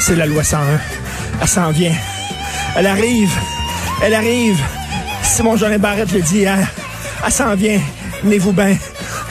C'est la loi 101. Elle s'en vient. Elle arrive. Simon Jorin Barrette le dit hier. Elle s'en vient. Venez-vous bien.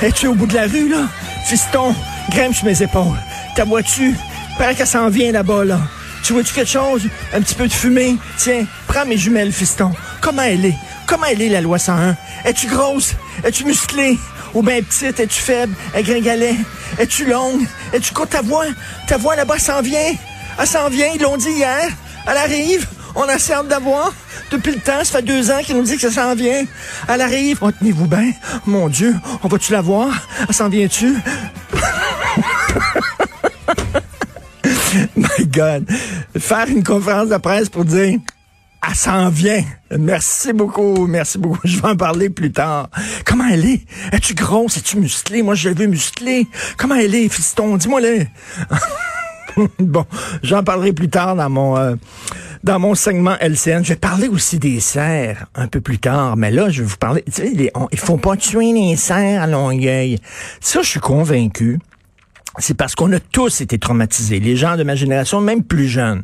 Es-tu au bout de la rue, là? Fiston, grimpe sur mes épaules. Ta vois-tu? Paraît qu'elle s'en vient là-bas, là. Tu vois-tu quelque chose? Un petit peu de fumée? Tiens, prends mes jumelles, fiston. Comment elle est? La loi 101? Es-tu grosse? Es-tu musclée? Ou bien petite? Es-tu faible? Elle gringalet? Es-tu longue? Es-tu quoi? Ta voix là-bas s'en vient? Elle s'en vient, ils l'ont dit hier. Elle arrive. On a hâte d'avoir. Depuis le temps, ça fait 2 ans qu'ils nous disent que ça s'en vient. Elle arrive. Oh, tenez-vous bien. Mon Dieu, on va-tu la voir? Elle s'en vient-tu? My God. Faire une conférence de presse pour dire... Elle s'en vient. Merci beaucoup. Je vais en parler plus tard. Comment elle est? Es-tu grosse? Es-tu musclée? Moi, je la veux musclée. Comment elle est, fiston? Dis-moi-le. Bon, j'en parlerai plus tard dans mon segment LCN. Je vais parler aussi des cerfs un peu plus tard, mais là, je vais vous parler... Tu sais, ils font pas tuer les cerfs à Longueuil. Ça, je suis convaincu. C'est parce qu'on a tous été traumatisés. Les gens de ma génération, même plus jeunes.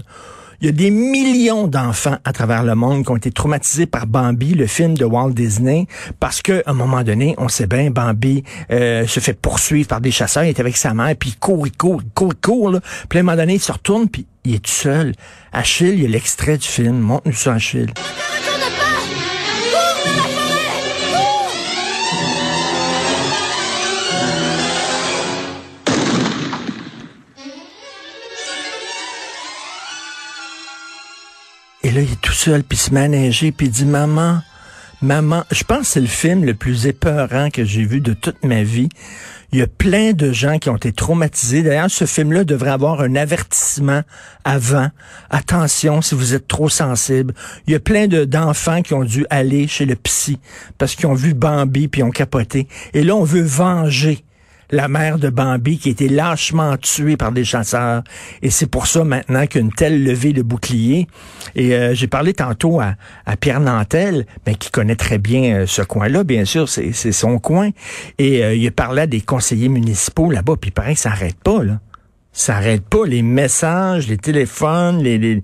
Il y a des millions d'enfants à travers le monde qui ont été traumatisés par Bambi, le film de Walt Disney, parce que à un moment donné, on sait bien, Bambi se fait poursuivre par des chasseurs, il est avec sa mère, puis il court, là. Puis à un moment donné, il se retourne, puis il est tout seul. Achille, il y a l'extrait du film. Montre-nous ça, Achille. Et là, il est tout seul, puis il se met à neiger, puis il dit « Maman, je pense que c'est le film le plus épeurant que j'ai vu de toute ma vie. » Il y a plein de gens qui ont été traumatisés. D'ailleurs, ce film-là devrait avoir un avertissement avant. Attention si vous êtes trop sensible. Il y a plein d'enfants qui ont dû aller chez le psy parce qu'ils ont vu Bambi, puis ils ont capoté. Et là, on veut venger la mère de Bambi qui a été lâchement tuée par des chasseurs. Et c'est pour ça maintenant qu'une telle levée de bouclier. Et j'ai parlé tantôt à Pierre Nantel, mais qui connaît très bien ce coin-là, bien sûr, c'est son coin. Et il parlait des conseillers municipaux là-bas, puis pareil, ça n'arrête pas, là. Ça n'arrête pas, les messages, les téléphones, les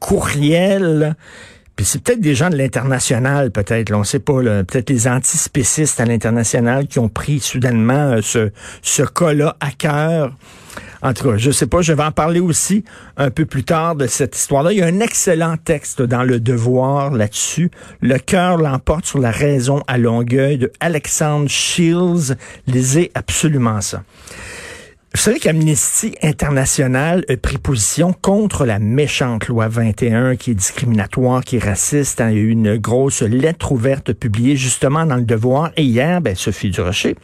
courriels, là. Puis c'est peut-être des gens de l'international, peut-être, là, on sait pas, là, peut-être les antispécistes à l'international qui ont pris soudainement ce cas-là à cœur. En tout cas, je sais pas, je vais en parler aussi un peu plus tard de cette histoire-là. Il y a un excellent texte dans Le Devoir là-dessus. Le cœur l'emporte sur la raison à Longueuil de Alexandre Shields. Lisez absolument ça. Vous savez qu'Amnesty International a pris position contre la méchante loi 21 qui est discriminatoire, qui est raciste. Il y a eu une grosse lettre ouverte publiée justement dans Le Devoir. Et hier, Sophie Durocher,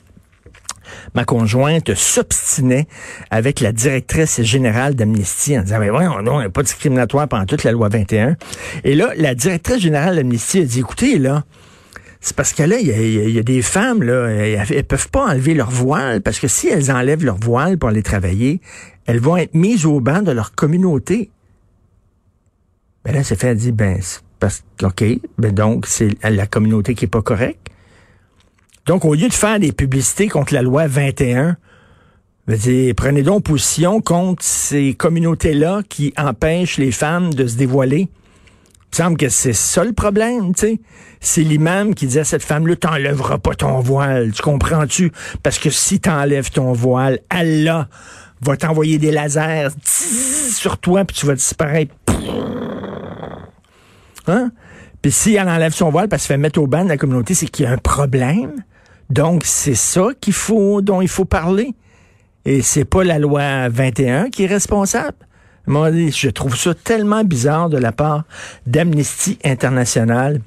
ma conjointe, s'obstinait avec la directrice générale d'Amnesty en disant « Mais ouais, on n'est pas discriminatoire pendant toute la loi 21. » Et là, la directrice générale d'Amnesty a dit « Écoutez, là, c'est parce que là, il y a des femmes, là, elles peuvent pas enlever leur voile, parce que si elles enlèvent leur voile pour aller travailler, elles vont être mises au banc de leur communauté. Ben là, c'est fait, elle dit, ben, parce que, OK, ben donc, c'est la communauté qui est pas correcte. Donc, au lieu de faire des publicités contre la loi 21, je veux dire, prenez donc position contre ces communautés-là qui empêchent les femmes de se dévoiler. Il me semble que c'est ça le problème, tu sais. C'est l'imam qui dit à cette femme-là, t'enlèveras pas ton voile, tu comprends-tu? Parce que si t'enlèves ton voile, Allah va t'envoyer des lasers sur toi, puis tu vas disparaître. Hein? Puis si elle enlève son voile parce qu'elle se fait mettre au ban de la communauté, c'est qu'il y a un problème. Donc, c'est ça qu'il faut, dont il faut parler. Et c'est pas la loi 21 qui est responsable. Moi, je trouve ça tellement bizarre de la part d'Amnesty International.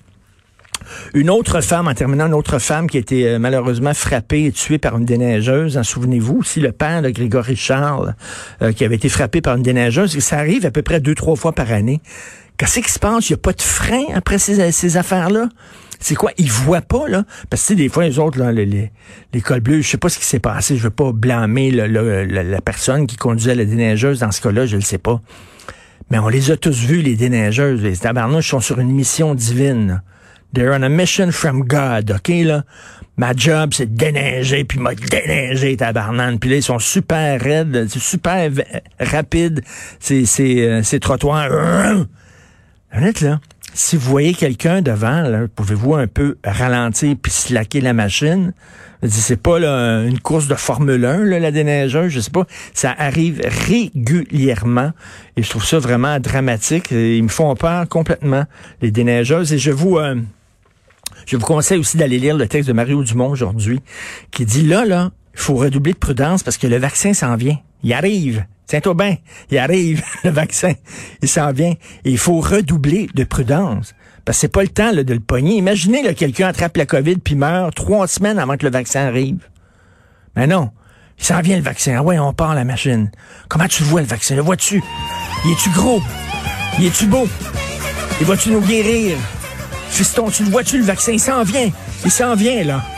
Une autre femme, en terminant, une autre femme qui a été malheureusement frappée et tuée par une déneigeuse, en souvenez-vous, aussi le père de Grégory Charles, qui avait été frappé par une déneigeeuse, ça arrive à peu près 2-3 fois par année. Qu'est-ce qui se passe? Il n'y a pas de frein après ces affaires-là? C'est quoi? Ils voient pas, là? Parce que, tu sais, des fois, les autres, là, les cols bleus, je sais pas ce qui s'est passé, je veux pas blâmer la personne qui conduisait la déneigeuse dans ce cas-là, je le sais pas. Mais on les a tous vus, les déneigeuses. Les tabarnouches sont sur une mission divine, là. They're on a mission from God, OK, là? Ma job, c'est de déneiger, puis m'a déneigé, tabarnane. Puis là, ils sont super raides, super rapides, ces trottoirs. Honnête, là, si vous voyez quelqu'un devant, là, pouvez-vous un peu ralentir puis slacker la machine? C'est pas là, une course de Formule 1, là, la déneigeuse, je sais pas. Ça arrive régulièrement et je trouve ça vraiment dramatique. Ils me font peur complètement, les déneigeuses. Et je vous conseille aussi d'aller lire le texte de Mario Dumont aujourd'hui qui dit là, il faut redoubler de prudence parce que le vaccin s'en vient. Il arrive. Saint-Aubin, il arrive, le vaccin, il s'en vient. Et il faut redoubler de prudence, parce que c'est pas le temps là, de le pogner. Imaginez là, quelqu'un attrape la COVID puis meurt 3 semaines avant que le vaccin arrive. Mais non, il s'en vient le vaccin. Ah ouais, on part la machine. Comment tu vois le vaccin? Le vois-tu? Il est-tu gros? Il est-tu beau? Il va-tu nous guérir? Fiston, tu le vois-tu le vaccin? Il s'en vient là.